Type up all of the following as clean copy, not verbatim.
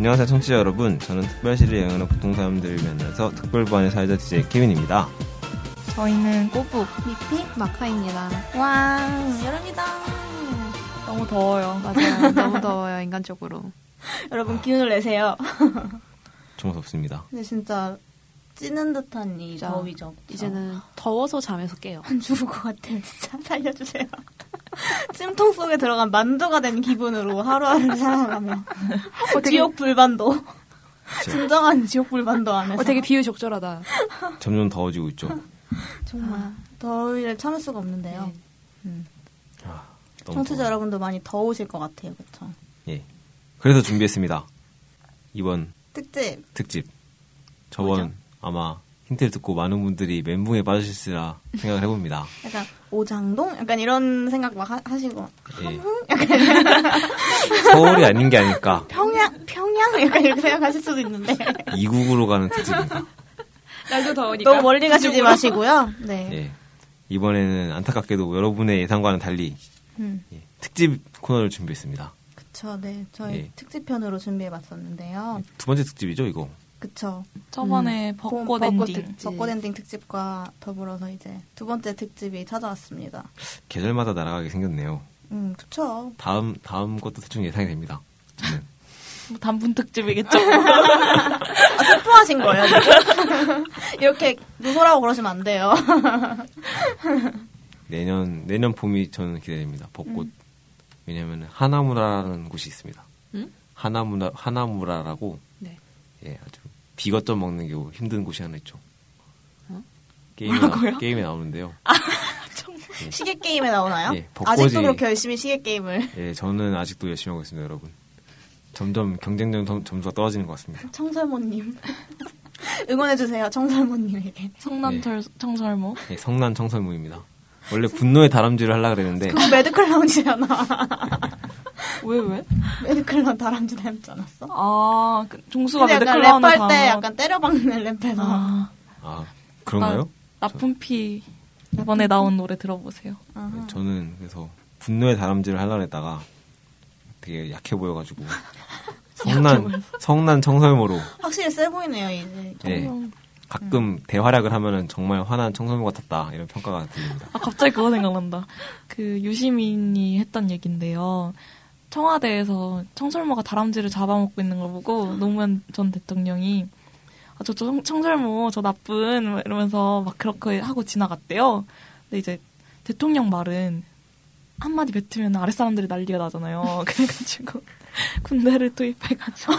안녕하세요 청취자 여러분, 저는 특별시를 여행하는 보통 사람들을 만나서 특별보안의 사회자 DJ 케빈입니다. 저희는 꼬북, 미피, 마카입니다. 와, 여름이다. 너무 더워요. 맞아요, 너무 더워요. 인간적으로. 여러분 기운을 내세요. 정말 덥습니다. 근데 진짜 찌는 듯한 이 더위죠. 이제는 더워서 잠에서 깨요. 안 죽을 것 같아요. 진짜 살려주세요. 찜통 속에 들어간 만두가 된 기분으로 하루하루를 살아가며 지옥불반도 진정한 지옥불반도 안에서 되게 비유 적절하다. 점점 더워지고 있죠. 정말 더위를 참을 수가 없는데요. 네. 청취자 여러분도 많이 더우실 것 같아요. 그렇죠? 예. 그래서 준비했습니다. 이번 특집. 저번 뭐죠? 아마 힌트를 듣고 많은 분들이 멘붕에 빠지실라 생각을 해봅니다. 약간 오장동? 약간 이런 생각 막 하시고 함흥? 예. 약간 서울이 아닌 게 아닐까? 평양? 약간 이렇게 생각하실 수도 있는데 이국으로 가는 특집입니다. 날도 더우니까 너무 멀리 가시지 이쪽으로. 마시고요. 네. 예. 이번에는 안타깝게도 여러분의 예상과는 달리 예. 특집 코너를 준비했습니다. 그쵸, 네. 저희 특집편으로 준비해봤었는데요. 두 번째 특집이죠, 이거? 그쵸. 저번에 벚꽃 엔딩 특집과 더불어서 이제 두 번째 특집이 찾아왔습니다. 계절마다 날아가게 생겼네요. 그쵸. 다음 것도 대충 예상이 됩니다. 저는. 뭐 단분 특집이겠죠. 아, 슬퍼하신 거예요? 이렇게 누구라고 그러시면 안 돼요. 내년 봄이 저는 기대됩니다. 벚꽃. 왜냐하면 하나무라라는 곳이 있습니다. 하나무라라고. 네. 예, 아주 비거점 먹는 게 힘든 곳이 하나 있죠. 어? 게임에 나오는데요. 아, 정말. 예. 시계 게임에 나오나요? 예, 아직도 그렇게 열심히 시계 게임을. 예, 저는 아직도 열심히 하고 있습니다, 여러분. 점점 경쟁력 점수가 떨어지는 것 같습니다. 청설모님. 응원해주세요, 청설모님에게. 청설모. 예, 성난 청설모입니다. 원래 분노의 다람쥐를 하려고 그랬는데. 그거 매드클라운이잖아. 왜? 매드클라운 다람쥐 닮지 않았어? 아, 그 종수가 매드클라운을 랩할 때 약간 때려박는 랩해서. 아, 그런가요? 나쁜 피. 이번에 나온 노래 들어보세요. 아하. 저는 그래서 분노의 다람쥐를 하려고 했다가 되게 약해 보여가지고. 성난 청설모로. 확실히 세 보이네요, 이제. 네. 가끔 대활약을 하면은 정말 화난 청소년 같았다 이런 평가가 들립니다. 아, 갑자기 그거 생각난다. 그 유시민이 했던 얘긴데요. 청와대에서 청설모가 다람쥐를 잡아먹고 있는 걸 보고 노무현 전 대통령이 아, 저 청설모 저 나쁜 이러면서 막 그렇게 하고 지나갔대요. 근데 이제 대통령 말은 한마디 뱉으면 아랫사람들이 난리가 나잖아요. 그래가지고 군대를 투입해가지고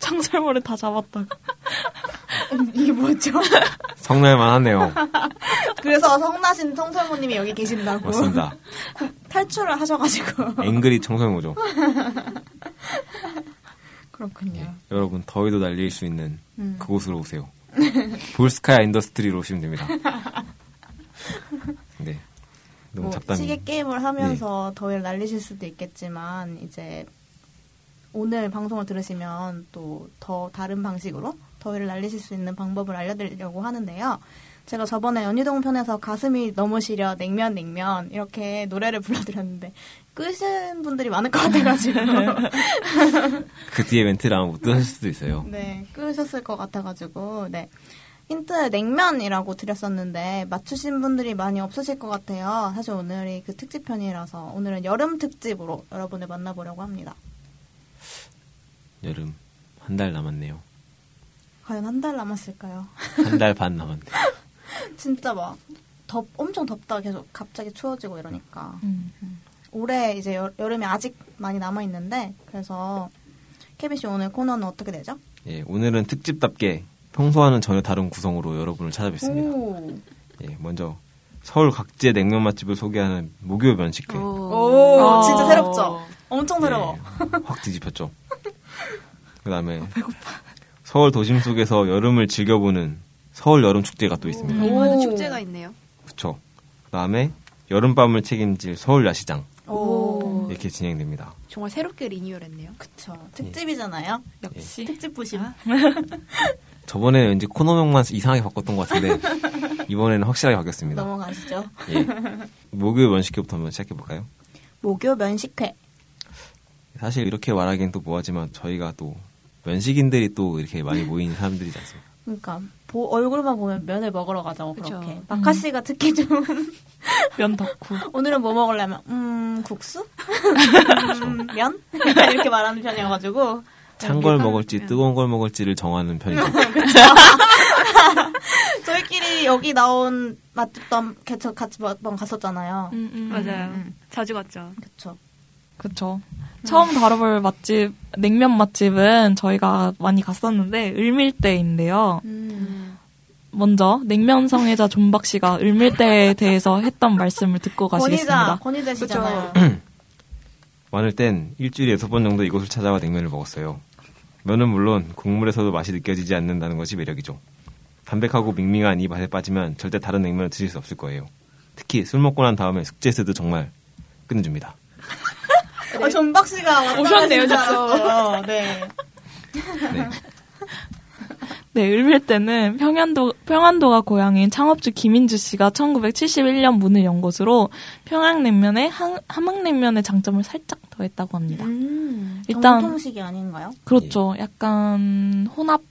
청설모를 다 잡았다고. 이게 뭐죠? 성날만 하네요. 그래서 성나신 청설모님이 여기 계신다고. 맞습니다. 탈출을 하셔가지고. 앵그리 청설모죠. 그렇군요. 예, 여러분 더위도 날릴 수 있는 그곳으로 오세요. 볼스카야 인더스트리로 오시면 됩니다. 네. 너무 잡담이. 시계 게임을 하면서 더위를 날리실 수도 있겠지만 이제 오늘 방송을 들으시면 또 더 다른 방식으로 더위를 날리실 수 있는 방법을 알려드리려고 하는데요. 제가 저번에 연희동 편에서 가슴이 너무 시려 냉면 이렇게 노래를 불러드렸는데 끄신 분들이 많을 것 같아가지고 그 뒤에 멘트를 아마 못 들으실 수도 있어요. 네, 끄셨을 것 같아가지고 네 힌트 냉면이라고 드렸었는데 맞추신 분들이 많이 없으실 것 같아요. 사실 오늘이 그 특집편이라서 오늘은 여름 특집으로 여러분을 만나보려고 합니다. 여름 한 달 남았네요. 과연 한 달 남았을까요? 한 달 반 남았네. 진짜 막 엄청 덥다 계속 갑자기 추워지고 이러니까 올해 이제 여름이 아직 많이 남아 있는데 그래서 케빈 씨 오늘 코너는 어떻게 되죠? 예, 오늘은 특집답게 평소와는 전혀 다른 구성으로 여러분을 찾아뵙습니다. 예, 먼저 서울 각지의 냉면 맛집을 소개하는 목요 면식회. 오, 진짜 새롭죠? 엄청 새로워. 예, 확 뒤집혔죠. 그다음에 배고파. 서울 도심 속에서 여름을 즐겨보는 서울 여름 축제가 또 있습니다. 일본에 축제가 있네요. 그렇죠. 그다음에 여름밤을 책임질 서울 야시장 이렇게 진행됩니다. 정말 새롭게 리뉴얼했네요. 그렇죠. 특집이잖아요. 예. 역시 특집 부심. 아. 저번에 왠지 코너명만 이상하게 바꿨던 것 같은데 이번에는 확실하게 바뀌었습니다. 넘어가시죠. 예. 목요 면식회부터 한번 시작해 볼까요? 목요 면식회. 사실 이렇게 말하기엔 또 뭐하지만 저희가 또 면식인들이 또 이렇게 많이 모이는 사람들이지 않습니까? 그러니까 얼굴만 보면 면을 먹으러 가자고 그쵸. 그렇게. 마카 씨가 특히 좀 면 덕후. 오늘은 뭐 먹으려면 국수? 면? 이렇게 말하는 편이어가지고. 찬 걸 먹을지 뜨거운 걸 먹을지를 정하는 편이죠. 저희끼리 여기 나온 맛집도 같이 한번 갔었잖아요. 맞아요. 자주 갔죠. 그렇죠. 그렇죠. 처음 다뤄볼 맛집, 냉면 맛집은 저희가 많이 갔었는데 을밀대인데요. 먼저 냉면 성애자 존박 씨가 을밀대에 대해서 했던 말씀을 듣고 가시겠습니다. 권위자시잖아요. 많을 땐 일주일에 6번 정도 이곳을 찾아와 냉면을 먹었어요. 면은 물론 국물에서도 맛이 느껴지지 않는다는 것이 매력이죠. 담백하고 밍밍한 이 맛에 빠지면 절대 다른 냉면을 드실 수 없을 거예요. 특히 술 먹고 난 다음에 숙제에서도 정말 끝내줍니다. 네. 존박 씨가 오셨네요, 진짜. 네. 네. 네, 을밀대는 평안도가 고향인 창업주 김인주 씨가 1971년 문을 연 곳으로 평양냉면에 함흥냉면의 장점을 살짝 더했다고 합니다. 일단 정통식이 아닌가요? 그렇죠. 약간 혼합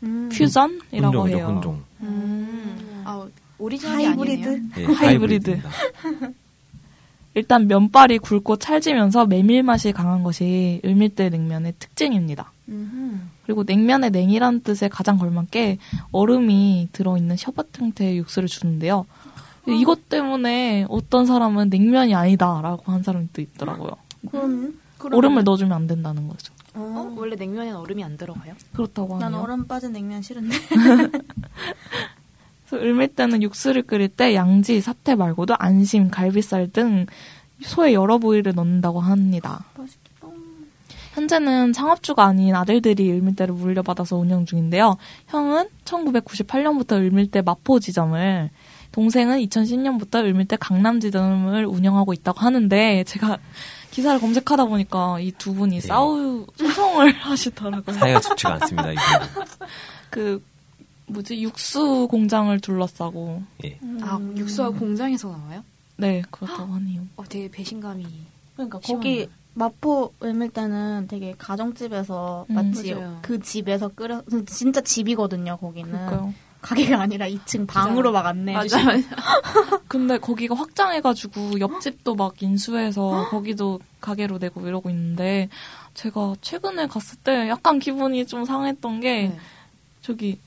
퓨전이라고 혼종이죠, 해요. 혼종. 아, 오리지널이 하이브리드? 네, 하이브리드. 일단 면발이 굵고 찰지면서 메밀맛이 강한 것이 을밀대 냉면의 특징입니다. 그리고 냉면의 냉이라는 뜻에 가장 걸맞게 얼음이 들어있는 셔벗 형태의 육수를 주는데요. 이것 때문에 어떤 사람은 냉면이 아니다라고 한 사람이 또 있더라고요. 그럼 얼음을 넣어주면 안 된다는 거죠. 원래 냉면에는 얼음이 안 들어가요? 그렇다고 하네요. 난 얼음 빠진 냉면 싫은데. 을밀대는 육수를 끓일 때 양지, 사태 말고도 안심, 갈비살 등 소의 여러 부위를 넣는다고 합니다. 맛있겠다. 현재는 창업주가 아닌 아들들이 을밀대를 물려받아서 운영 중인데요. 형은 1998년부터 을밀대 마포 지점을, 동생은 2010년부터 을밀대 강남 지점을 운영하고 있다고 하는데, 제가 기사를 검색하다 보니까 이 두 분이 네. 소송을 하시더라고요. 사이가 좋지가 않습니다. 육수 공장을 둘러싸고. 예. 아, 육수가 공장에서 나와요? 네, 그렇다고 하네요. 되게 배신감이. 그러니까 시원해. 거기 마포 을밀대는 되게 가정집에서 마치 맞아요. 그 집에서 진짜 집이거든요, 거기는. 그러니까요. 가게가 아니라 2층 방으로 막 안내해 주시고. 근데 거기가 확장해가지고 옆집도 막 인수해서 거기도 가게로 내고 이러고 있는데, 제가 최근에 갔을 때 약간 기분이 좀 상했던 게 네. 저기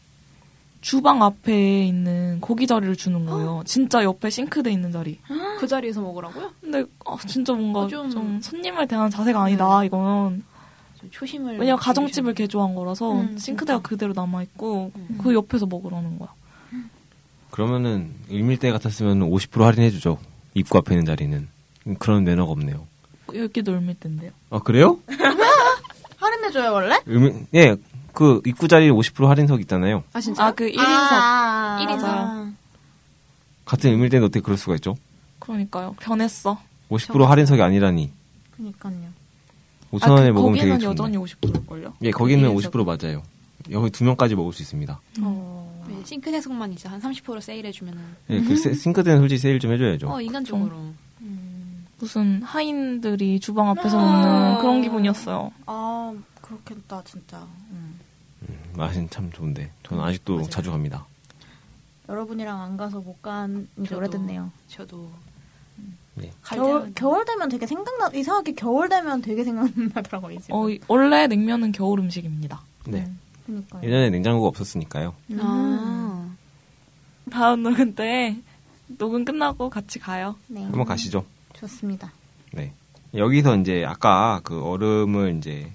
주방 앞에 있는 고기 자리를 주는 거예요. 진짜 옆에 싱크대 있는 자리. 그 자리에서 먹으라고요? 근데 진짜 뭔가 좀 손님을 대한 자세가 아니다. 네. 이건 좀 초심을. 왜냐면 가정집을 개조한 거라서 싱크대가 진짜. 그대로 남아 있고 그 옆에서 먹으라는 거야. 그러면은 을밀대 같았으면 50% 할인해 주죠. 입구 앞에 있는 자리는. 그런 매너가 없네요. 여기도 을밀대인데요. 아 그래요? 할인해 줘요 원래? 예. 그 입구 자리에 50% 할인석 있잖아요. 아 진짜? 아 그 1인석. 1인석. 같은 을밀대인데 어떻게 그럴 수가 있죠? 그러니까요. 변했어. 50% 할인석이 아니라니. 그러니까요. 5,000원에 먹으면 되게 좋네. 거기는 여전히 50%걸요? 예, 거기는 50% 맞아요. 여기 2명까지 먹을 수 있습니다. 네, 싱크대석만 이제 한 30% 세일해주면은. 예, 그 싱크대는 솔직히 세일 좀 해줘야죠. 인간적으로. 무슨 하인들이 주방 앞에서 먹는 그런 기분이었어요. 아 그렇겠다 진짜. 맛은 참 좋은데 저는 아직도 맞아요. 자주 갑니다. 여러분이랑 안 가서 못 간 지 오래됐네요. 저도. 네. 겨울 되면 되게 이상하게 겨울 되면 되게 생각나더라고요. 원래 냉면은 겨울 음식입니다. 네. 그러니까요. 예전에 냉장고가 없었으니까요. 다음 녹음 때 녹음 끝나고 같이 가요. 네. 한번 가시죠. 좋습니다. 네. 여기서 이제 아까 그 얼음을 이제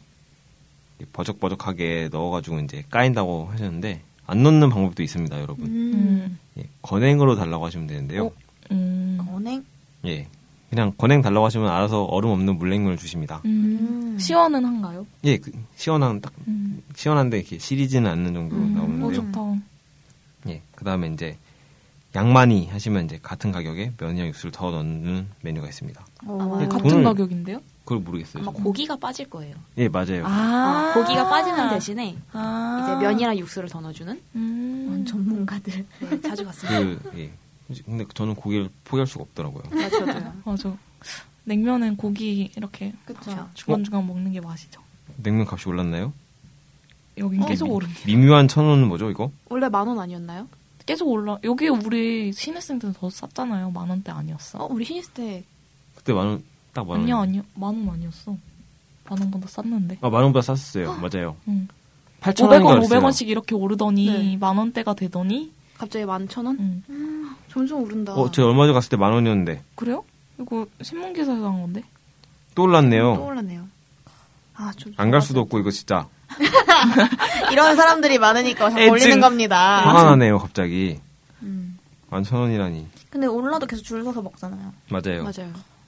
버적버적하게 넣어가지고 이제 까인다고 하셨는데 안 넣는 방법도 있습니다, 여러분. 예, 건행으로 달라고 하시면 되는데요. 건행? 예, 그냥 건행 달라고 하시면 알아서 얼음 없는 물냉면을 주십니다. 시원은 한가요? 예, 시원한데 이렇게 시리지는 않는 정도로 나오는데요. 좋다. 예, 그 다음에 이제 양만이 하시면 이제 같은 가격에 면이랑 육수를 더 넣는 메뉴가 있습니다. 같은 가격인데요? 그걸 모르겠어요. 아마 고기가 빠질 거예요. 예, 맞아요. 고기가 빠지는 대신에 이제 면이랑 육수를 더 넣어주는 전문가들. 네, 자주 갔습니다. 근데 저는 고기를 포기할 수가 없더라고요. 맞아. 냉면은 고기 이렇게 주간주간 먹는 게 맛이죠. 냉면 값이 올랐나요? 여긴 계속 오른다. 미묘한 천원은 뭐죠 이거? 원래 만원 아니었나요? 계속 올라. 여기 우리 신입생 때는 더 쌌잖아요. 만원대 아니었어? 우리 신입생 때 그때 만원 딱 만원. 아니요 만원 아니었어. 만원보다 쌌는데. 만원보다 쌌었어요. 맞아요. 8,000원인가 500원씩 이렇게 오르더니 네. 만원대가 되더니 갑자기 11,000원? 점점 오른다. 제가 얼마 전에 갔을 때 만원이었는데. 그래요? 이거 신문기사에서 한 건데. 또 올랐네요. 또 올랐네요. 안 갈 수도 없고 이거 진짜. 이런 사람들이 많으니까 자꾸 올리는 겁니다. 화가 나네요 갑자기. 11,000원이라니. 근데 올라도 계속 줄 서서 먹잖아요. 맞아요.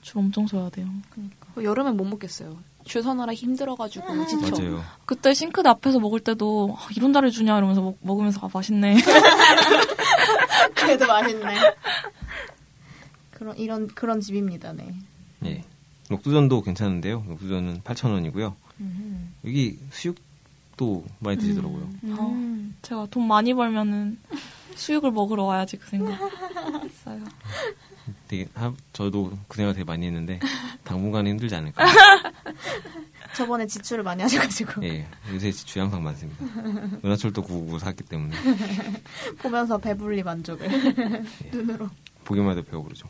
줄 엄청 서야 돼요. 그러니까. 여름엔 못 먹겠어요. 줄 서느라 힘들어가지고 지쳐. 맞아요. 그때 싱크대 앞에서 먹을 때도 이런 자리 주냐 이러면서 먹으면서 맛있네. 그래도 맛있네. 그런 집입니다. 네. 예. 녹두전도 괜찮은데요. 녹두전은 8,000원이고요. 여기 수육도 많이 드시더라고요. 제가 돈 많이 벌면은 수육을 먹으러 와야지 그 생각 했어요. 되게 저도 그 생각 되게 많이 했는데 당분간은 힘들지 않을까. 저번에 지출을 많이 하셔가지고. 예, 요새 지출이 항상 많습니다. 은하철도 999 샀기 때문에. 보면서 배불리 만족을 예. 눈으로. 보기만 해도 배고프죠.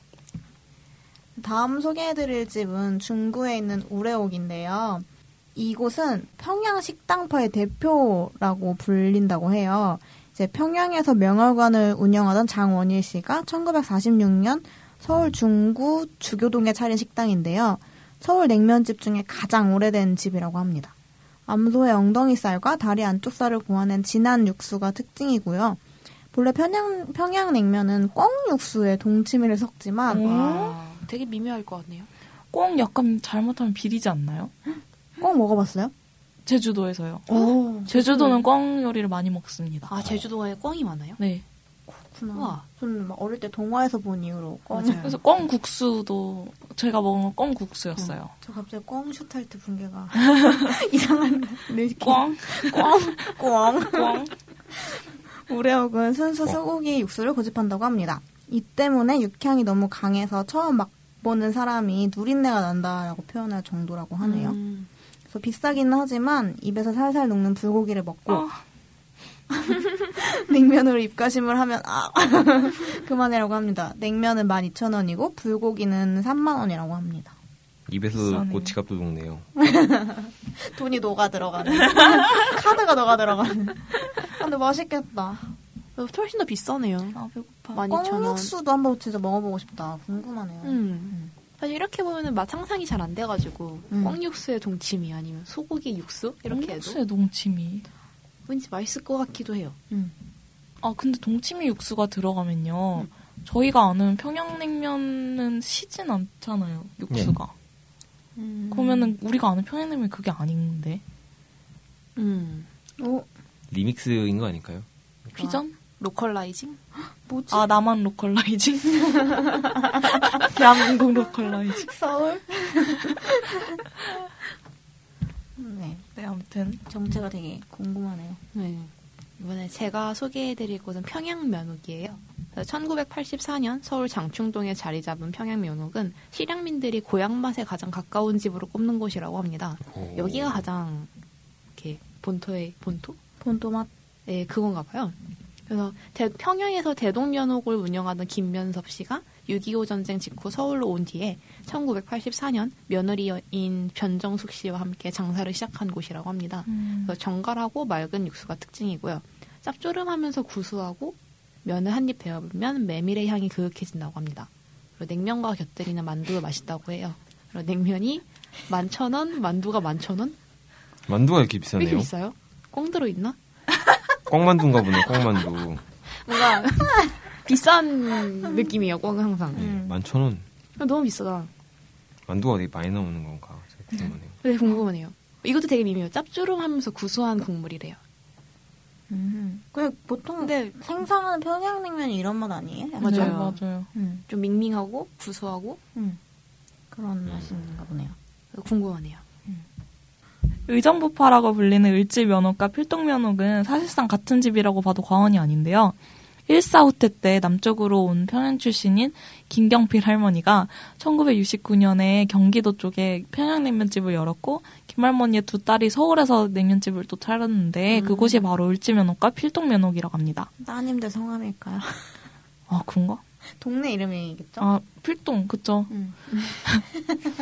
다음 소개해드릴 집은 중구에 있는 우레옥인데요. 이곳은 평양 식당파의 대표라고 불린다고 해요. 이제 평양에서 명월관을 운영하던 장원일 씨가 1946년 서울 중구 주교동에 차린 식당인데요. 서울 냉면집 중에 가장 오래된 집이라고 합니다. 암소의 엉덩이살과 다리 안쪽 살을 보완한 진한 육수가 특징이고요. 본래 평양 냉면은 꿩 육수에 동치미를 섞지만 되게 미묘할 것 같네요. 꿩 약간 잘못하면 비리지 않나요? 꿩 먹어봤어요? 제주도에서요. 제주도는 꿩 요리를 많이 먹습니다. 제주도에 꿩이 많아요? 네. 그렇구나. 우와. 저는 막 어릴 때 동화에서 본 이후로 꿩이에요. 그래서 꿩 국수도 제가 먹은 건 꿩 국수였어요. 저 갑자기 꿩 슈탈트 분개가 이상한데. 꿩. 우레옥은 순수 소고기 육수를 고집한다고 합니다. 이 때문에 육향이 너무 강해서 처음 맛보는 사람이 누린내가 난다라고 표현할 정도라고 하네요. 그래서 비싸기는 하지만 입에서 살살 녹는 불고기를 먹고 냉면으로 입가심을 하면 그만해라고 합니다. 냉면은 12,000원이고 불고기는 3만 원이라고 합니다. 입에서 고치값도 녹네요. 돈이 녹아들어가는. 카드가 녹아들어가는. 근데 맛있겠다. 훨씬 더 비싸네요. 배고파. 꽁육수도 한번 진짜 먹어보고 싶다. 궁금하네요. 사실 이렇게 보면은 맛 상상이 잘 안 돼가지고 꽁육수의 동치미 아니면 소고기 육수? 이렇게 해도 꽁육수의 동치미 왠지 맛있을 것 같기도 해요. 근데 동치미 육수가 들어가면요 저희가 아는 평양냉면은 시진 않잖아요 육수가. 그러면은 우리가 아는 평양냉면 그게 아닌데. 리믹스인 거 아닐까요? 퓨전? 로컬라이징? 뭐지? 남한 로컬라이징? 대한민국 로컬라이징. 서울? 네, 아무튼 정체가 되게 궁금하네요. 네. 이번에 제가 소개해드릴 곳은 평양면옥이에요. 1984년 서울 장충동에 자리 잡은 평양면옥은 실향민들이 고향 맛에 가장 가까운 집으로 꼽는 곳이라고 합니다. 여기가 가장 이렇게 본토 맛? 네, 그건가 봐요. 그래서 평양에서 대동면옥을 운영하던 김면섭 씨가 6.25 전쟁 직후 서울로 온 뒤에 1984년 며느리인 변정숙 씨와 함께 장사를 시작한 곳이라고 합니다. 그래서 정갈하고 맑은 육수가 특징이고요. 짭조름하면서 구수하고 면을 한입 베어보면 메밀의 향이 그윽해진다고 합니다. 그리고 냉면과 곁들이는 만두가 맛있다고 해요. 그리고 냉면이 11,000원, 만두가 11,000원? 만두가 이렇게 비싸네요. 왜 이렇게 비싸요? 꽁 들어있나? 꽁만두인가 보네. 꽁만두. 뭔가 비싼 느낌이에요. 꽁은 항상. 11,000원. 너무 비싸다. 만두가 되게 많이 나오는 건가? 궁금하네요. 네, 궁금하네요. 이것도 되게 미묘해요. 짭조름하면서 구수한 국물이래요. 그냥 보통 근데 생산하는 평양냉면이 이런 맛 아니에요? 맞아요. 좀 밍밍하고 구수하고 그런 맛인가 보네요. 궁금하네요. 의정부파라고 불리는 을지면옥과 필동면옥은 사실상 같은 집이라고 봐도 과언이 아닌데요. 1사후퇴 때 남쪽으로 온 평양 출신인 김경필 할머니가 1969년에 경기도 쪽에 평양냉면집을 열었고 김할머니의 두 딸이 서울에서 냉면집을 또 차렸는데 그곳이 바로 을지면옥과 필동면옥이라고 합니다. 따님들 성함일까요? 아, 그런가? 동네 이름이겠죠? 아, 필동, 그쵸.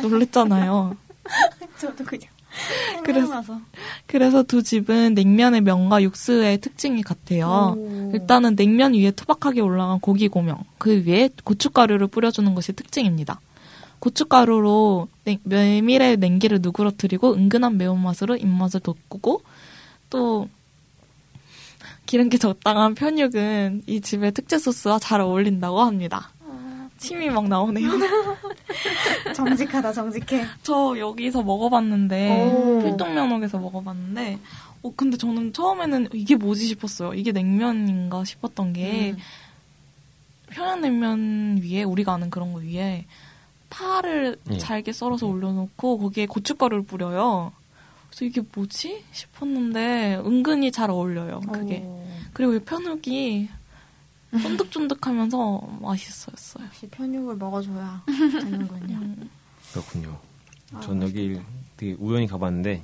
놀랬잖아요. 저도 그냥. 그래서 두 집은 냉면의 면과 육수의 특징이 같아요. 오. 일단은 냉면 위에 투박하게 올라간 고기 고명, 그 위에 고춧가루를 뿌려주는 것이 특징입니다. 고춧가루로 메밀의 냉기를 누그러뜨리고 은근한 매운맛으로 입맛을 돋구고, 또 기름기 적당한 편육은 이 집의 특제 소스와 잘 어울린다고 합니다. 침이 막 나오네요. 정직하다, 정직해. 저 여기서 먹어봤는데, 필동면옥에서 먹어봤는데, 근데 저는 처음에는 이게 뭐지 싶었어요. 이게 냉면인가 싶었던 게, 평양냉면 위에, 우리가 아는 그런 거 위에, 파를 잘게 썰어서 올려놓고, 거기에 고춧가루를 뿌려요. 그래서 이게 뭐지 싶었는데, 은근히 잘 어울려요, 그게. 오. 그리고 이 편육이, 쫀득쫀득하면서 맛있었어요. 역시 편육을 먹어줘야 되는군요. 그렇군요. 아, 전 여기 되게 우연히 가봤는데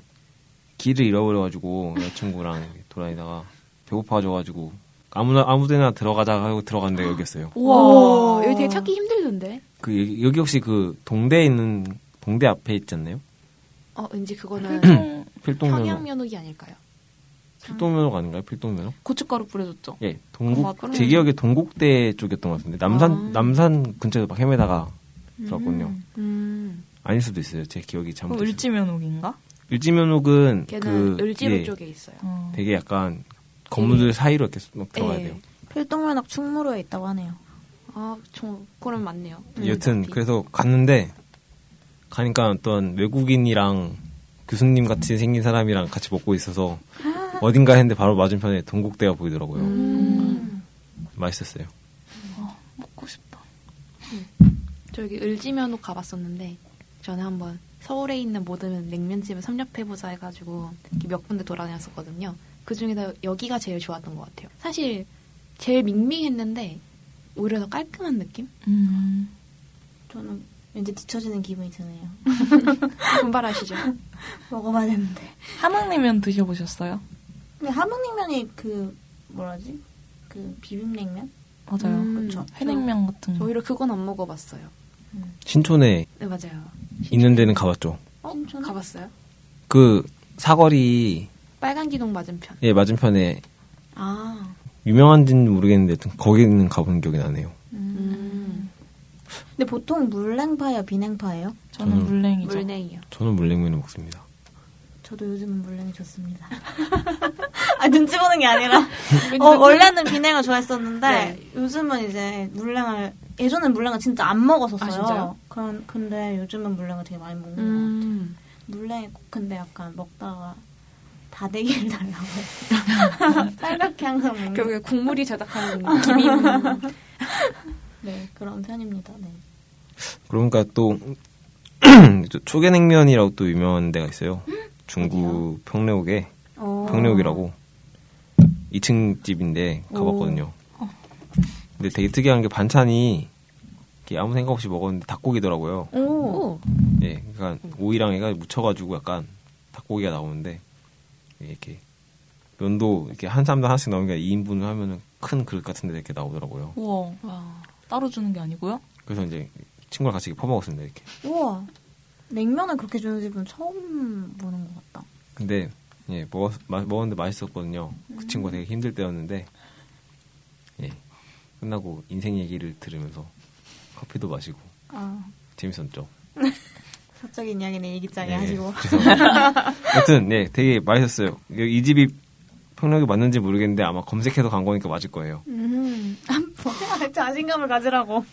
길을 잃어버려가지고 여자친구랑 돌아다니다가 배고파져가지고 아무데나 들어가자 하고 들어갔는데 여기였어요. 우와, 여기 되게 찾기 힘들던데. 여기 혹시 그 동대에 있는 동대 앞에 있지 않나요? 왠지 그거는 평양면옥이 아닐까요? 필동면옥 아닌가요? 필동면옥? 고춧가루 뿌려줬죠. 예, 제 기억에 동국대 쪽이었던 것 같은데 남산 근처에서 막 헤매다가 들어왔거든요. 아닐 수도 있어요. 제 기억이 잘못됐어요. 을지면옥인가? 을지면옥은 걔는 을지로 쪽에 있어요. 되게 약간 건물들 사이로 이렇게 들어가야 돼요. 필동면옥 충무로에 있다고 하네요. 아, 그럼 맞네요. 여튼 그래서 갔는데 가니까 어떤 외국인이랑 교수님 같이 생긴 사람이랑 같이 먹고 있어서. 어딘가 했는데 바로 맞은편에 동국대가 보이더라고요. 맛있었어요. 먹고 싶다. 저 여기 을지면옥 가봤었는데 전에 한번 서울에 있는 모든 냉면집을 섭렵해보자 해가지고 몇 군데 돌아다녔었거든요. 그중에서 여기가 제일 좋았던 것 같아요. 사실 제일 밍밍했는데 오히려 더 깔끔한 느낌? 저는 왠지 뒤처지는 기분이 드네요. 분발하시죠. 먹어봐야 되는데. 함흥냉면 드셔보셨어요? 근데 함흥냉면이 그 비빔냉면? 맞아요. 그렇죠. 회냉면 같은 거. 오히려 그건 안 먹어봤어요. 신촌에. 네, 맞아요. 있는 데는 가봤죠. 신촌 가봤어요? 그 사거리. 빨간 기둥 맞은편. 예, 맞은편에. 아. 유명한지는 모르겠는데 거기는 가본 기억이 나네요. 근데 보통 물냉파예요, 비냉파예요? 저는 물냉이죠. 물냉이요. 저는 물냉면을 먹습니다. 저도 요즘은 물냉이 좋습니다. 아, 눈치 보는 게 아니라 원래는 비냉을 좋아했었는데 네. 요즘은 이제 물냉을 예전엔 물냉을 진짜 안 먹었었어요. 아, 진짜요? 근데 요즘은 물냉을 되게 많이 먹는 것 같아요. 물냉이 꼭 근데 약간 먹다가 다대기를 달라고 해서 빨갛게 항상 먹는 결국에 국물이 자작하는 김이 네, 그런 편입니다. 네. 그러니까 또 초계냉면이라고 또 유명한 데가 있어요. 중구 평내옥에 평내옥이라고 2층 집인데 가봤거든요. 근데 되게 특이한 게 반찬이 아무 생각 없이 먹었는데 닭고기더라고요. 예, 그러니까 오이랑 얘가 묻혀가지고 약간 닭고기가 나오는데 이렇게 면도 이렇게 한 사람당 하나씩 나오니까 2인분을 하면은 큰 그릇 같은데 이렇게 나오더라고요. 우와. 와. 따로 주는 게 아니고요? 그래서 이제 친구랑 같이 퍼먹었습니다, 이렇게. 우와. 냉면을 그렇게 주는 집은 처음 보는 것 같다. 근데, 예, 먹었는데 맛있었거든요. 그 친구가 되게 힘들 때였는데, 예. 끝나고 인생 얘기를 들으면서 커피도 마시고, 재밌었죠. 사적인 이야기는 얘기짱이 하시고. 여튼, 네, 되게 맛있었어요. 이 집이 평력이 맞는지 모르겠는데 아마 검색해서 간 거니까 맞을 거예요. 자신감을 가지라고.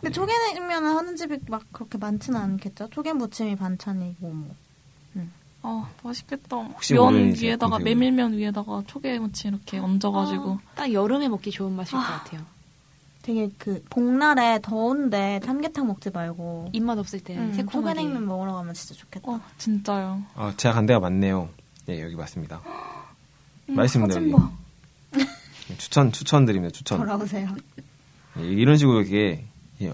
근데 초계냉면을 하는 집이 막 그렇게 많지는 않겠죠? 초계 무침이 반찬이고 뭐. 맛있겠다. 면 위에다가 메밀면 위에다가 초계 무침 이렇게 얹어가지고 딱 여름에 먹기 좋은 맛일 것 같아요. 되게 그 복날에 더운데 삼계탕 먹지 말고 입맛 없을 때 새콤하게 초계냉면 먹으러 가면 진짜 좋겠다. 진짜요. 제가 간 데가 맞네요. 네, 여기 맞습니다. 맛있습니다. 여기. 추천드립니다. 추천. 돌아오세요. 이런 식으로 이렇게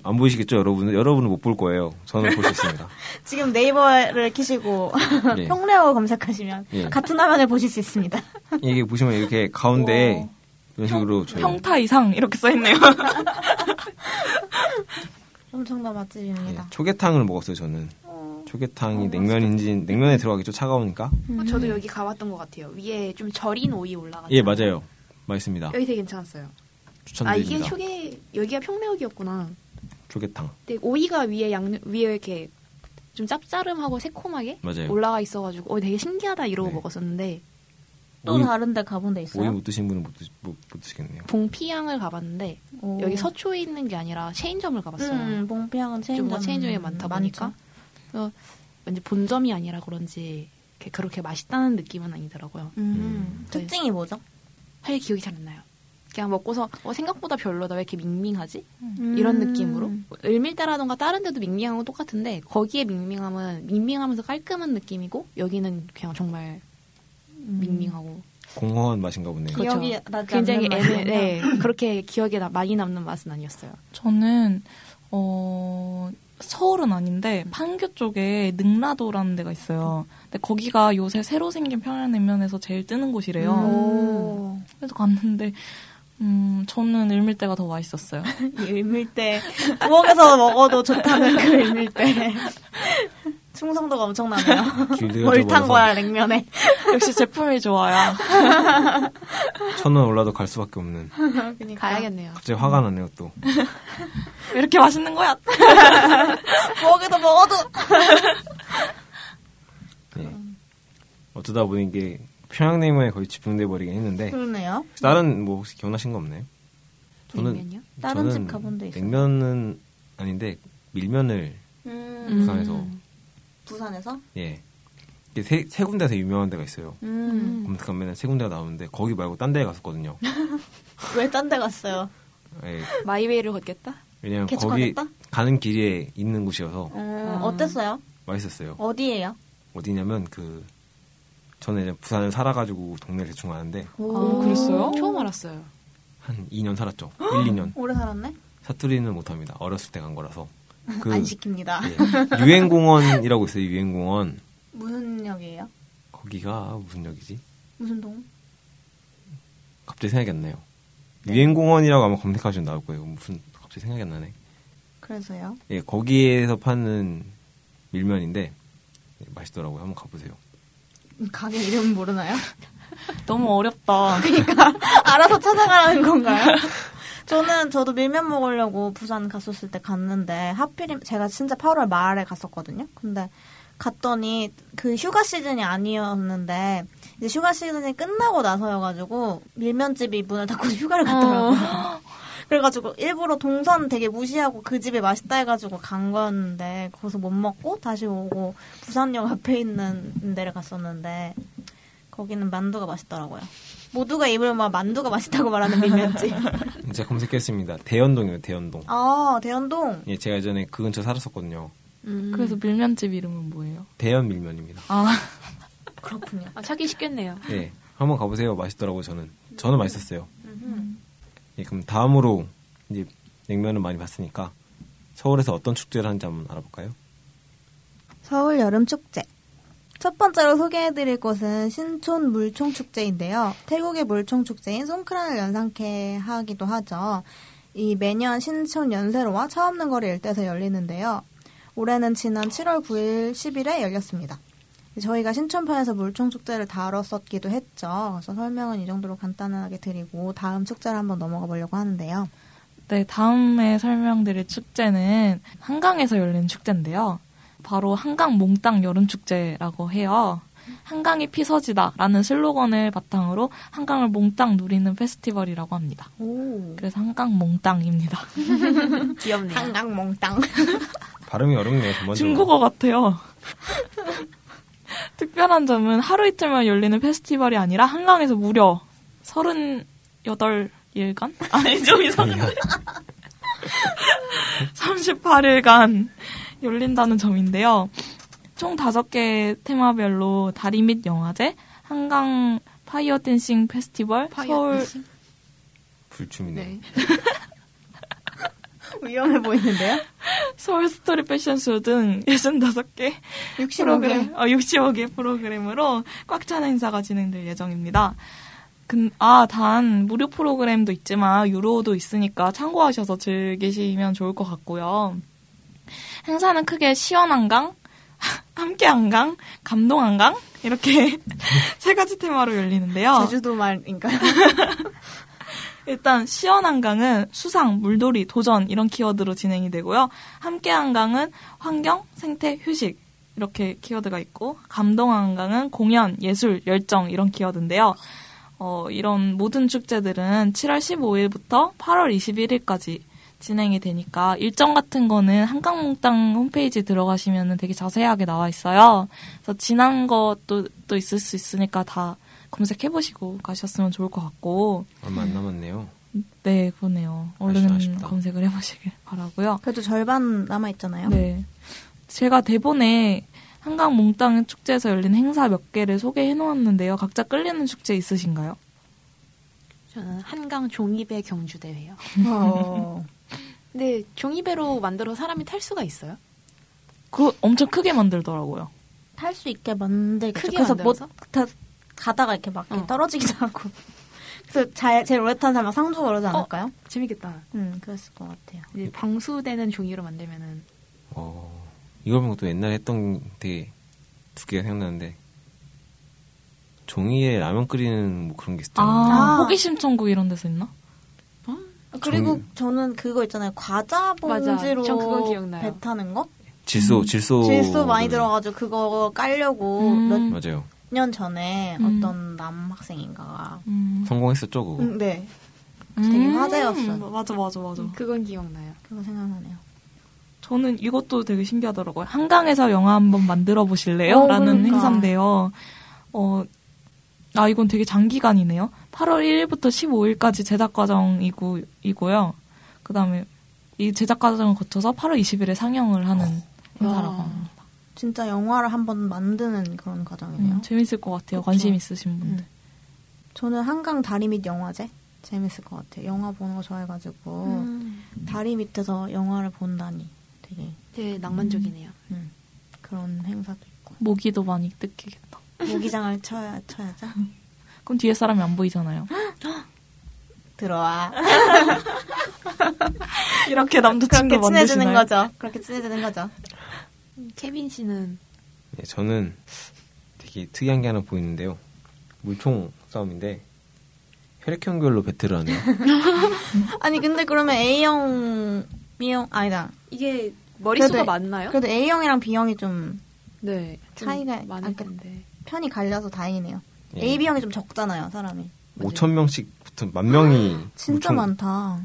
안 보이시겠죠, 여러분? 여러분은 못 볼 거예요. 저는 볼 수 있습니다. 지금 네이버를 켜시고 예. 평레어 검색하시면 예. 같은 화면을 보실 수 있습니다. 이게 보시면 이렇게 가운데 이런 식으로 저희 평타 이상 이렇게 써 있네요. 엄청난 맛집입니다. 예. 초계탕을 먹었어요, 저는. 초계탕이 냉면인지 냉면에 들어가겠죠, 차가우니까. 저도 여기 가봤던 것 같아요. 위에 좀 절인 오이 올라가. 예, 맞아요. 맛있습니다. 여기 되게 괜찮았어요. 추천드립니다. 아, 이게 초계 여기가 평내역이었구나. 초계탕. 근데 오이가 위에 양념 위에 이렇게 좀 짭짤하고 새콤하게 맞아요. 올라가 있어가지고 되게 신기하다 이러고 네. 먹었었는데 또 오이, 다른데 가본 데 있어요? 오이 못 드신 분은 못 드시겠네요. 봉피향을 가봤는데 오. 여기 서초에 있는 게 아니라 체인점을 가봤어요. 봉피향은 체인점. 좀 체인점이 많다 보니까 왠지 본점이 아니라 그런지 그렇게 맛있다는 느낌은 아니더라고요. 특징이 뭐죠? 할 기억이 잘 안 나요. 그냥 먹고서 생각보다 별로다. 왜 이렇게 밍밍하지? 이런 느낌으로. 을밀대라던가 다른 데도 밍밍한 건 똑같은데 거기에 밍밍함은 밍밍하면서 깔끔한 느낌이고 여기는 그냥 정말 밍밍하고. 공허한 맛인가 보네요. 그렇죠. 기억이 굉장히 애매해. 네. 그렇게 기억에 많이 남는 맛은 아니었어요. 저는 서울은 아닌데 판교 쪽에 능라도라는 데가 있어요. 근데 거기가 요새 새로 생긴 평양냉면에서 제일 뜨는 곳이래요. 그래서 갔는데 저는 을밀대가 더 맛있었어요. 을밀대 부엌에서 먹어도 좋다는 그 을밀대. 충성도가 엄청나네요. 뭘 탄 거야 냉면에. 역시 제품이 좋아요. 1,000원 올라도 갈 수밖에 없는. 그러니까. 가야겠네요. 갑자기 화가 나네요 또. 왜 이렇게 맛있는 거야? 먹어도 먹어도. 네. 어쩌다 보니 이게 평양냉면에 거의 집중돼 버리긴 했는데. 그러네요. 다른 뭐 혹시 기억나신 거 없나요? 냉면요? 다른 집 가본 데 있어요. 냉면은 아닌데 밀면을 부산에서? 예. 세 군데에서 유명한 데가 있어요. 검색하면 세 군데가 나오는데 거기 말고 딴 데에 갔었거든요. 왜 딴 데 갔어요? 예. 마이웨이를 걷겠다? 왜냐면 거기 가는 길에 있는 곳이어서. 어땠어요? 맛있었어요. 어디예요? 어디냐면 저는 이제 부산을 살아가지고 동네를 대충 아는데. 오, 그랬어요? 처음 알았어요. 한 2년 살았죠. 1-2년. 오래 살았네? 사투리는 못합니다. 어렸을 때 간 거라서. 안 시킵니다. 예, 유엔공원이라고 있어요. 유엔공원. 무슨 역이에요? 거기가 무슨 역이지? 무슨 동? 갑자기 생각이 안 나요. 네. 유엔공원이라고 아마 검색하시면 나올 거예요. 무슨 갑자기 생각이 안 나네. 그래서요? 예, 거기에서 파는 밀면인데 예, 맛있더라고요. 한번 가보세요. 가게 이름 모르나요? 너무 어렵다. 그러니까 알아서 찾아가라는 건가요? 저도 밀면 먹으려고 부산 갔었을 때 갔는데 하필이면 제가 진짜 8월 말에 갔었거든요. 근데 갔더니 그 휴가 시즌이 아니었는데 이제 휴가 시즌이 끝나고 나서여가지고 밀면집이 문을 닫고 휴가를 갔더라고요. 그래가지고 일부러 동선 되게 무시하고 그 집이 맛있다 해가지고 간 거였는데 거기서 못 먹고 다시 오고 부산역 앞에 있는 데를 갔었는데 거기는 만두가 맛있더라고요. 모두가 입으로 막 만두가 맛있다고 말하는 밀면집. 제가 검색했습니다. 대연동이에요. 대연동. 아, 대연동. 예, 제가 예전에 그 근처 살았었거든요. 그래서 밀면집 이름은 뭐예요? 대연 밀면입니다. 아, 그렇군요. 아, 찾기 쉽겠네요. 예, 한번 가보세요. 맛있더라고요. 저는 맛있었어요. 예, 그럼 다음으로 이제 냉면을 많이 봤으니까 서울에서 어떤 축제를 하는지 한번 알아볼까요? 서울 여름 축제. 첫 번째로 소개해드릴 곳은 신촌 물총축제인데요. 태국의 물총축제인 송크란을 연상케 하기도 하죠. 이 매년 신촌 연세로와 차없는 거리 일대에서 열리는데요. 올해는 지난 7월 9일 10일에 열렸습니다. 저희가 신촌편에서 물총축제를 다뤘었기도 했죠. 그래서 설명은 이 정도로 간단하게 드리고 다음 축제를 한번 넘어가 보려고 하는데요. 네, 다음에 설명드릴 축제는 한강에서 열리는 축제인데요. 바로 한강몽땅 여름축제라고 해요. 한강이 피서지다라는 슬로건을 바탕으로 한강을 몽땅 누리는 페스티벌이라고 합니다. 오. 그래서 한강몽땅입니다. 귀엽네요. 한강몽땅. 발음이 어렵네요. 중국어 같아요. 특별한 점은 하루 이틀만 열리는 페스티벌이 아니라 한강에서 무려 38일간? 아니, 좀 이상한데. 38일간 열린다는 점인데요. 총 5개 테마별로 다리 및 영화제, 한강 파이어 댄싱 페스티벌, 파이어 서울 댄싱? 불춤이네요. 네. 위험해 보이는데요? 서울 스토리 패션쇼 등 65개 65개 프로그램으로 꽉 찬 행사가 진행될 예정입니다. 단 무료 프로그램도 있지만 유료도 있으니까 참고하셔서 즐기시면 좋을 것 같고요. 행사는 크게 시원한강, 함께한강, 감동한강 이렇게 세 가지 테마로 열리는데요. 제주도 말인가요? 일단 시원한강은 수상, 물놀이, 도전 이런 키워드로 진행이 되고요. 함께한강은 환경, 생태, 휴식 이렇게 키워드가 있고 감동한강은 공연, 예술, 열정 이런 키워드인데요. 이런 모든 축제들은 7월 15일부터 8월 21일까지 진행이 되니까 일정 같은 거는 한강몽땅 홈페이지 들어가시면 되게 자세하게 나와 있어요. 그래서 지난 것도 또 있을 수 있으니까 다 검색해보시고 가셨으면 좋을 것 같고. 얼마 안 남았네요. 네, 그러네요. 얼른 아쉽다. 검색을 해보시길 바라고요. 그래도 절반 남아있잖아요. 네, 제가 대본에 한강몽땅 축제에서 열린 행사 몇 개를 소개해놓았는데요. 각자 끌리는 축제 있으신가요? 저는 한강 종이배 경주대회요. 근데 종이배로 만들어 사람이 탈 수가 있어요? 엄청 크게 만들더라고요. 탈 수 있게 만들게. 크게 그래서 만들어서? 가다가 이렇게 막 떨어지기도 하고. 그래서 제일 오래 탄 사람 상주 그러지 않을까요? 재밌겠다. 그랬을 것 같아요. 이제 방수되는 종이로 만들면은. 이걸 보면 또 옛날에 했던 되게 두 개가 생각나는데. 종이에 라면 끓이는 뭐 그런 게 있었잖아요. 호기심 천국 이런 데서 있나? 그리고 저는 그거 있잖아요. 과자 봉지로 배 타는 거? 질소 많이 들어가지고 그거 깔려고. 맞아요. 년 전에 어떤 남학생인가가 성공했었죠, 그거. 네. 되게 화제였어요. 맞아. 그건 기억나요. 그거 생각나네요. 저는 이것도 되게 신기하더라고요. 한강에서 영화 한번 만들어 보실래요? 라는 행사인데요. 이건 되게 장기간이네요. 8월 1일부터 15일까지 제작 과정이고요. 그다음에 이 제작 과정을 거쳐서 8월 20일에 상영을 하는 행사라고 합니다. 진짜 영화를 한번 만드는 그런 과정이네요. 재밌을 것 같아요. 그쵸? 관심 있으신 분들. 저는 한강 다리 밑 영화제? 재밌을 것 같아요. 영화 보는 거 좋아해가지고 다리 밑에서 영화를 본다니 되게 낭만적이네요. 그런 행사도 있고. 모기도 많이 뜯기겠다. 모기장을 쳐야죠. 그럼 뒤에 사람이 안 보이잖아요. 들어와. 이렇게 남자친구 만드시나요? 그렇게 친해지는 거죠. 케빈 씨는? 네, 저는 되게 특이한 게 하나 보이는데요. 물총 싸움인데 혈액형별로 배틀을 하네요. 아니 근데 그러면 A형, B형 아니다. 이게 머릿수가 맞나요? 그래도 A형이랑 B형이 좀 차이가 많을 텐데 편이 갈려서 다행이네요. 예. A, B형이 좀 적잖아요, 사람이. 5,000명씩 붙은 10,000명이. 진짜 물총... 많다.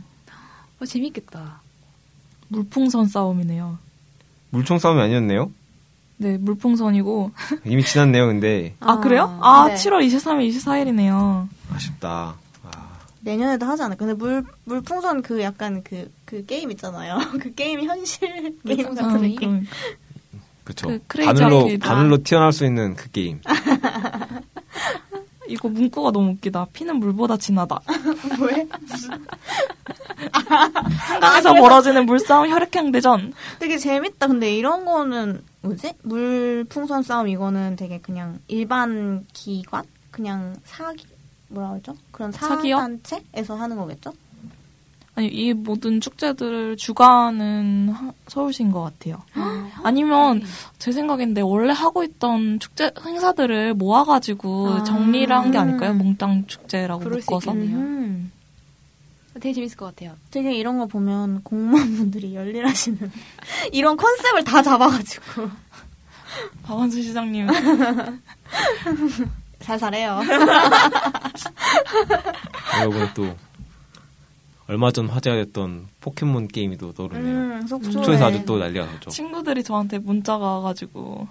재밌겠다. 물풍선 싸움이네요. 물총 싸움이 아니었네요? 네, 물풍선이고. 이미 지났네요, 근데. 그래요? 7월 23일, 24일이네요. 아쉽다. 내년에도 하지 않을까? 근데 물풍선 그 게임 있잖아요. 그 게임이 현실 게임 같은 느낌. 그쵸. 바늘로 튀어나올 수 있는 그 게임. 이거 문구가 너무 웃기다. 피는 물보다 진하다. 뭐해? 한강에서 벌어지는 물싸움 혈액형 대전. 되게 재밌다. 근데 이런 거는 뭐지? 물풍선 싸움 이거는 되게 그냥 일반 기관? 그냥 뭐라 그러죠? 그런 사단체에서 하는 거겠죠? 아니, 이 모든 축제들을 주관은 서울시인 것 같아요. 아니면 제 생각인데 원래 하고 있던 축제 행사들을 모아가지고 정리를 한 게 아닐까요? 몽땅 축제라고 묶어서. 되게 재밌을 것 같아요. 되게 이런 거 보면 공무원분들이 열일하시는 이런 컨셉을 다 잡아가지고. 박원순 시장님. 살살해요. 여러분 또 얼마 전 화제가 됐던 포켓몬 게임이 또 떠오르네요. 속초에서 아주 또 난리가 났죠. 친구들이 저한테 문자가 와가지고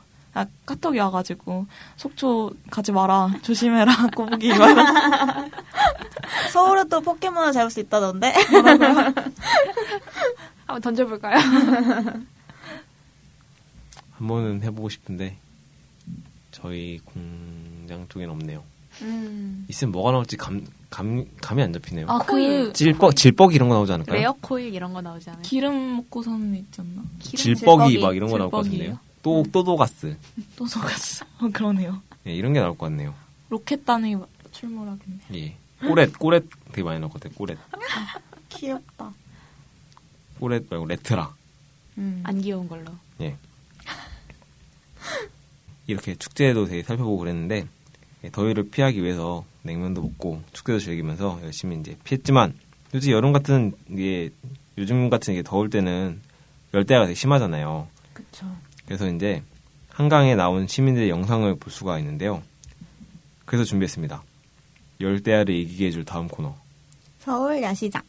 카톡이 와가지고 속초 가지 마라, 조심해라, 꼬부기. 서울에 또 포켓몬을 잡을 수 있다던데. 한번 던져볼까요? 한 번은 해보고 싶은데 저희 공장 쪽엔 없네요. 있으면 뭐가 나올지 감이 안 잡히네요. 아, 그 질뻑 이런 거 나오지 않을까요? 레어코일 이런 거 나오지 않아요? 기름 먹고 사는 애 있잖아. 질뻑이 막 이런 거 나올 것 같은데요. 또도가스. 또도가스. 어, 그러네요. 예, 이런 게 나올 것 같네요. 로켓단이 출몰하겠네. 예. 꼬렛 되게 많이 나올 것 같아요. 꼬렛. 귀엽다. 꼬렛 말고 레트라. 안 귀여운 걸로. 예. 이렇게 축제도 되게 살펴보고 그랬는데 더위를 피하기 위해서 냉면도 먹고 축제도 즐기면서 열심히 이제 피했지만 솔직히 여름 같은 이게 요즘 같은 이게 더울 때는 열대야가 되게 심하잖아요. 그렇죠. 그래서 이제 한강에 나온 시민들의 영상을 볼 수가 있는데요. 그래서 준비했습니다. 열대야를 이기게 해줄 다음 코너. 서울 야시장.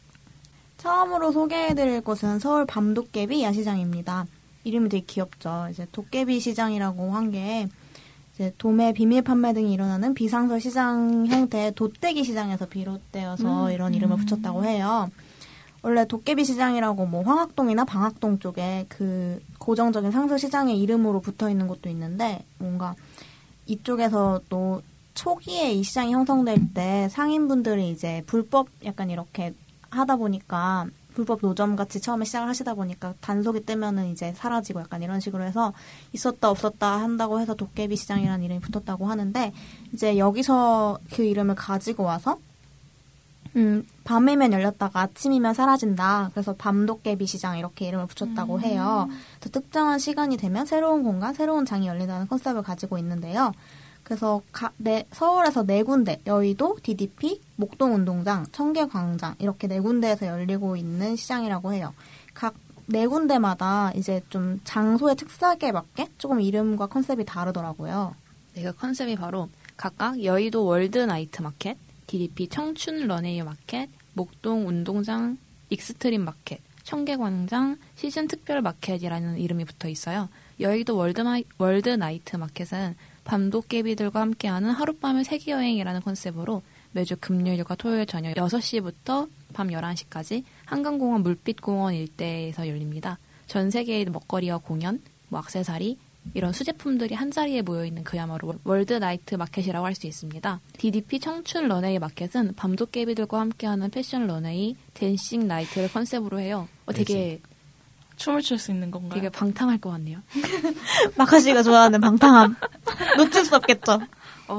처음으로 소개해드릴 곳은 서울 밤도깨비 야시장입니다. 이름이 되게 귀엽죠. 이제 도깨비 시장이라고 한 게 이제 도매, 비밀 판매 등이 일어나는 비상설 시장 형태의 도떼기 시장에서 비롯되어서 이런 이름을 붙였다고 해요. 원래 도깨비 시장이라고 뭐 황학동이나 방학동 쪽에 그 고정적인 상설 시장의 이름으로 붙어 있는 곳도 있는데 뭔가 이쪽에서 또 초기에 이 시장이 형성될 때 상인분들이 이제 불법 약간 이렇게 하다 보니까 불법 노점같이 처음에 시작을 하시다 보니까 단속이 뜨면은 이제 사라지고 약간 이런 식으로 해서 있었다 없었다 한다고 해서 도깨비 시장이라는 이름이 붙었다고 하는데 이제 여기서 그 이름을 가지고 와서 밤이면 열렸다가 아침이면 사라진다. 그래서 밤도깨비 시장 이렇게 이름을 붙였다고 해요. 특정한 시간이 되면 새로운 공간, 새로운 장이 열린다는 컨셉을 가지고 있는데요. 그래서 서울에서 4군데, 여의도, DDP, 목동운동장, 청계광장 이렇게 4군데에서 열리고 있는 시장이라고 해요. 각 4군데마다 이제 좀 장소의 특색에 맞게 조금 이름과 컨셉이 다르더라고요. 네, 그 컨셉이 바로 각각 여의도 월드나이트 마켓, DDP 청춘 런웨이 마켓, 목동 운동장, 익스트림 마켓, 청계광장, 시즌 특별 마켓이라는 이름이 붙어 있어요. 여의도 월드나이트 마켓은 밤도깨비들과 함께하는 하룻밤의 세계여행이라는 컨셉으로 매주 금요일과 토요일 저녁 6시부터 밤 11시까지 한강공원 물빛공원 일대에서 열립니다. 전 세계의 먹거리와 공연, 뭐 액세서리 이런 수제품들이 한자리에 모여있는 그야말로 월드나이트 마켓이라고 할 수 있습니다. DDP 청춘 런웨이 마켓은 밤도깨비들과 함께하는 패션 런웨이, 댄싱 나이트를 컨셉으로 해요. 되게 춤을 출 수 있는 건가요? 되게 방탕할 것 같네요. 마카씨가 좋아하는 방탕함. 놓칠 수 없겠죠?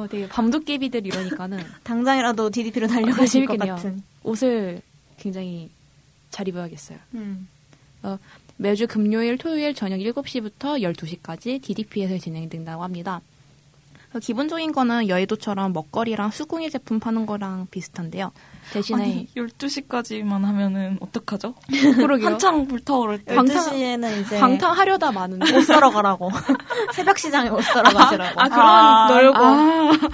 되게 밤도깨비들 이러니까는 당장이라도 DDP로 달려가실 것 같은. 옷을 굉장히 잘 입어야겠어요. 매주 금요일, 토요일 저녁 7시부터 12시까지 DDP에서 진행된다고 합니다. 기본적인 거는 여의도처럼 먹거리랑 수공예 제품 파는 거랑 비슷한데요. 대신에 아니, 12시까지만 하면은 어떡하죠? 한창 불타오를 때. 12시에는 이제 방탕하려다 마는데 옷 사러 가라고. 새벽 시장에 옷 사러 가시라고. 그런 넓고.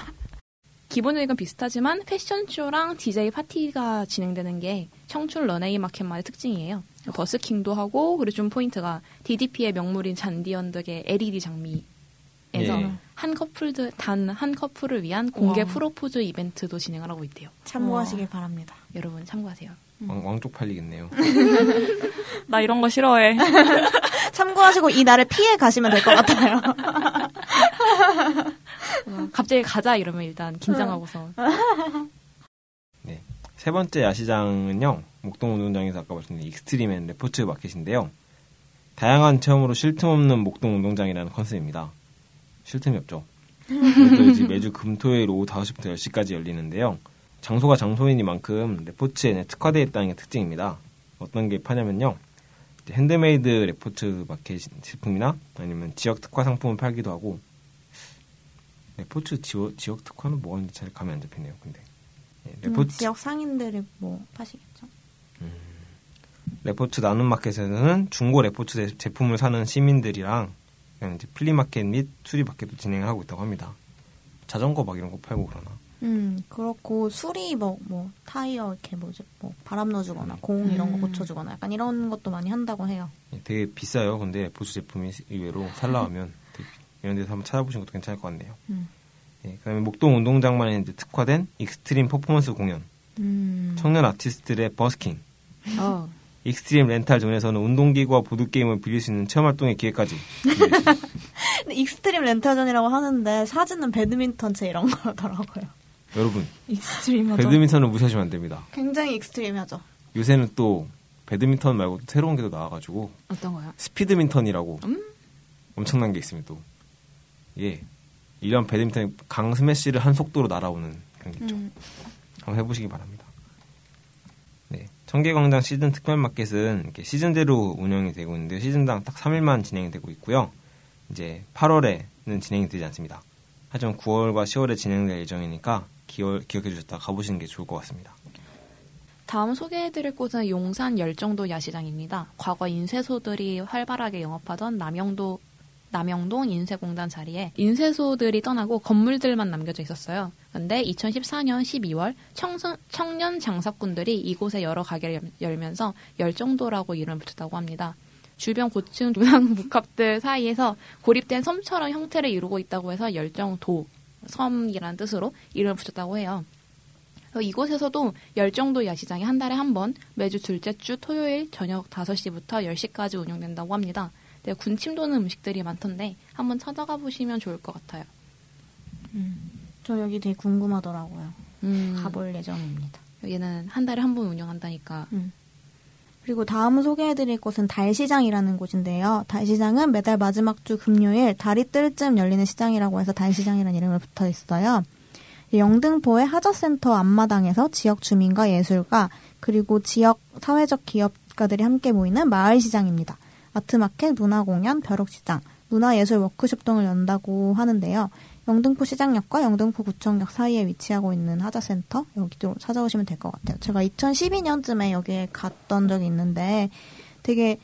기본적인 건 비슷하지만 패션쇼랑 DJ 파티가 진행되는 게 청춘 런웨이 마켓만의 특징이에요. 버스킹도 하고 그리고 좀 포인트가 DDP의 명물인 잔디 언덕의 LED 장미. 에서 예. 단 한 커플을 위한 공개 우와. 프로포즈 이벤트도 진행을 하고 있대요. 참고하시길 우와. 바랍니다. 여러분 참고하세요. 왕쪽 팔리겠네요. 나 이런 거 싫어해. 참고하시고 이 날을 피해 가시면 될 것 같아요. 갑자기 가자 이러면 일단 긴장하고서. 네, 세 번째 야시장은요. 목동운동장에서 아까 말씀드린 익스트림 앤 레포츠 마켓인데요. 다양한 체험으로 쉴 틈 없는 목동운동장이라는 컨셉입니다. 쉴 틈이 없죠. 이제 매주 금토일 오후 5시부터 10시까지 열리는데요. 장소가 장소이니만큼 레포츠에 특화되어 있다는 게 특징입니다. 어떤 게 파냐면요. 핸드메이드 레포츠 마켓 제품이나 아니면 지역 특화 상품을 팔기도 하고 레포츠 지역 특화는 뭐가 있는지 잘 감이 안 잡히네요. 근데 레포츠 지역 상인들이 뭐 파시겠죠. 레포츠 나눔 마켓에서는 중고 레포츠 제품을 사는 시민들이랑 이제 플리마켓 및 수리마켓도 진행을 하고 있다고 합니다. 자전거 막 이런 거 팔고 그러나. 그렇고 수리 뭐 타이어 이렇게 뭐 바람 넣어주거나 공 이런 거 고쳐주거나 약간 이런 것도 많이 한다고 해요. 되게 비싸요. 근데 보수 제품이 의외로 살라하면 이런 데서 한번 찾아보시는 것도 괜찮을 것 같네요. 예, 그다음에 목동 운동장만에 이제 특화된 익스트림 퍼포먼스 공연, 청년 아티스트들의 버스킹, 익스트림 렌탈 존에서는 운동기구와 보드게임을 빌릴 수 있는 체험활동의 기회까지. 근데 익스트림 렌탈 존이라고 하는데 사진은 배드민턴 채 이런 거더라고요. 여러분. 익스트림하죠. 배드민턴을 무시하시면 안 됩니다. 굉장히 익스트림하죠. 요새는 또 배드민턴 말고 새로운 게 또 나와가지고. 어떤 거야? 스피드민턴이라고. 엄청난 게 있습니다. 또. 예. 이런 배드민턴이 강 스매시를 한 속도로 날아오는 그런 게 있죠. 한번 해보시기 바랍니다. 네. 청계광장 시즌 특별마켓은 이렇게 시즌대로 운영이 되고 있는데 시즌당 딱 3일만 진행이 되고 있고요. 이제 8월에는 진행이 되지 않습니다. 하지만 9월과 10월에 진행될 예정이니까 기억해 주셨다 가보시는 게 좋을 것 같습니다. 다음 소개해드릴 곳은 용산 열정도 야시장입니다. 과거 인쇄소들이 활발하게 영업하던 남영동 인쇄공단 자리에 인쇄소들이 떠나고 건물들만 남겨져 있었어요. 그런데 2014년 12월 청년 장사꾼들이 이곳에 여러 가게를 열면서 열정도라고 이름을 붙였다고 합니다. 주변 고층 도난 복합들 사이에서 고립된 섬처럼 형태를 이루고 있다고 해서 열정도, 섬이라는 뜻으로 이름을 붙였다고 해요. 이곳에서도 열정도 야시장이 한 달에 한 번 매주 둘째 주 토요일 저녁 5시부터 10시까지 운영된다고 합니다. 네, 군침 도는 음식들이 많던데 한번 찾아가 보시면 좋을 것 같아요. 저 여기 되게 궁금하더라고요. 가볼 예정입니다. 여기는 한 달에 한 번 운영한다니까. 그리고 다음 소개해드릴 곳은 달시장이라는 곳인데요. 달시장은 매달 마지막 주 금요일 달이 뜰 쯤 열리는 시장이라고 해서 달시장이라는 이름을 붙어 있어요. 영등포의 하자센터 앞마당에서 지역 주민과 예술가 그리고 지역 사회적 기업가들이 함께 모이는 마을시장입니다. 아트마켓, 문화공연, 벼룩시장, 문화예술 워크숍 등을 연다고 하는데요. 영등포시장역과 영등포구청역 사이에 위치하고 있는 하자센터 여기도 찾아오시면 될 것 같아요. 제가 2012년쯤에 여기에 갔던 적이 있는데 되게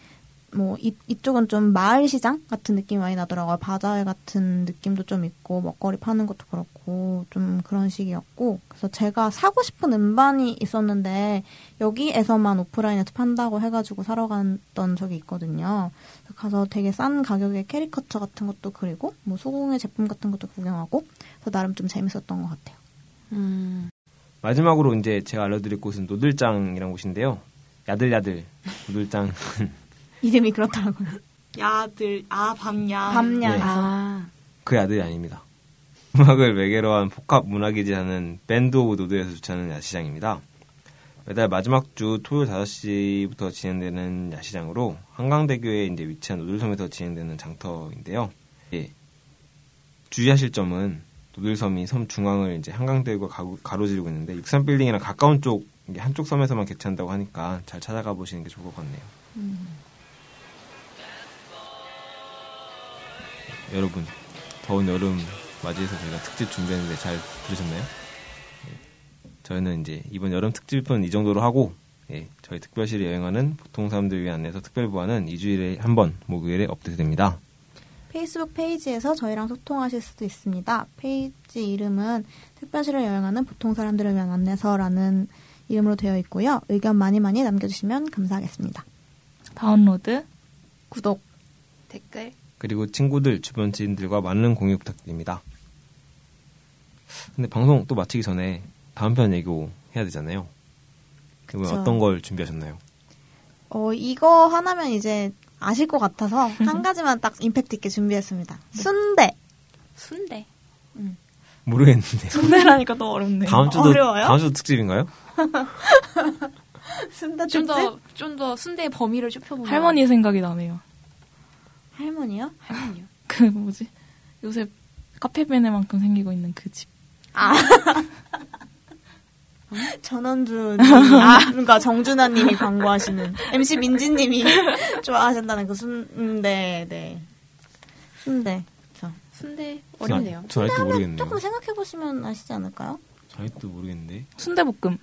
뭐 이쪽은 좀 마을시장 같은 느낌이 많이 나더라고요. 바자회 같은 느낌도 좀 있고 먹거리 파는 것도 그렇고 좀 그런 식이었고 그래서 제가 사고 싶은 음반이 있었는데 여기에서만 오프라인에서 판다고 해가지고 사러 갔던 적이 있거든요. 가서 되게 싼 가격에 캐리커처 같은 것도 그리고 뭐 수공예 제품 같은 것도 구경하고 그래서 나름 좀 재밌었던 것 같아요. 마지막으로 이제 제가 알려드릴 곳은 노들장이라는 곳인데요. 야들야들 노들장 이름이 그렇더라고요. 야들, 밤야. 밤야. 네. 아. 그 야들이 아닙니다. 음악을 매개로 한 복합문화기지라는 밴드 오브 노드에서 주최하는 야시장입니다. 매달 마지막 주 토요일 5시부터 진행되는 야시장으로 한강대교에 이제 위치한 노들섬에서 진행되는 장터인데요. 예. 주의하실 점은 노들섬이 섬 중앙을 이제 한강대교가 가로지르고 있는데 63빌딩이랑 가까운 쪽, 한쪽 섬에서만 개최한다고 하니까 잘 찾아가 보시는 게 좋을 것 같네요. 여러분, 더운 여름 맞이해서 저희가 특집 준비했는데 잘 들으셨나요? 저희는 이제 이번 여름 특집은 이 정도로 하고 저희 특별실이 여행하는 보통 사람들 위한 안내서 특별부하는 2주일에 한 번 목요일에 업데이트됩니다. 페이스북 페이지에서 저희랑 소통하실 수도 있습니다. 페이지 이름은 특별실을 여행하는 보통 사람들을 위한 안내서라는 이름으로 되어 있고요. 의견 많이 남겨주시면 감사하겠습니다. 다운로드, 구독, 댓글 그리고 친구들, 주변 지인들과 많은 공유 부탁드립니다. 근데 방송 또 마치기 전에 다음 편 예고해야 되잖아요. 그럼 어떤 걸 준비하셨나요? 이거 하나면 이제 아실 것 같아서 한 가지만 딱 임팩트 있게 준비했습니다. 순대. 모르겠는데. 순대라니까 또 어렵네. 다음 주도 특집인가요? 순대 특집? 좀 더 순대의 범위를 좁혀보면 할머니 생각이 나네요. 할머니요? 그 뭐지? 요새 카페베네만큼 생기고 있는 그 집. 아. 전원주 그러니까 정준하 님이 광고하시는 MC 민지 님이 좋아하신다는 그 순대. 네. 순대 어렵네요. 저 아직도 모르겠네요. 조금 생각해 보시면 아시지 않을까요? 아직도 모르겠는데. 순대볶음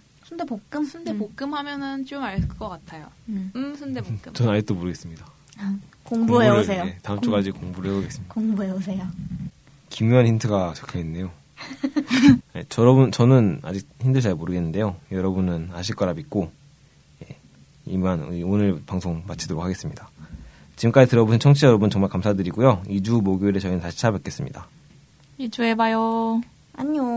하면은 좀 알 것 같아요. 순대볶음. 전 아직도 모르겠습니다. 공부해 오세요. 네, 다음 주까지 공부를 해오겠습니다. 공부해 오세요. 기묘한 힌트가 적혀있네요. 네, 저는 아직 힌트 잘 모르겠는데요. 여러분은 아실 거라 믿고 이만 오늘 방송 마치도록 하겠습니다. 지금까지 들어보신 청취자 여러분 정말 감사드리고요. 2주 목요일에 저희는 다시 찾아뵙겠습니다. 2주에 봐요. 안녕.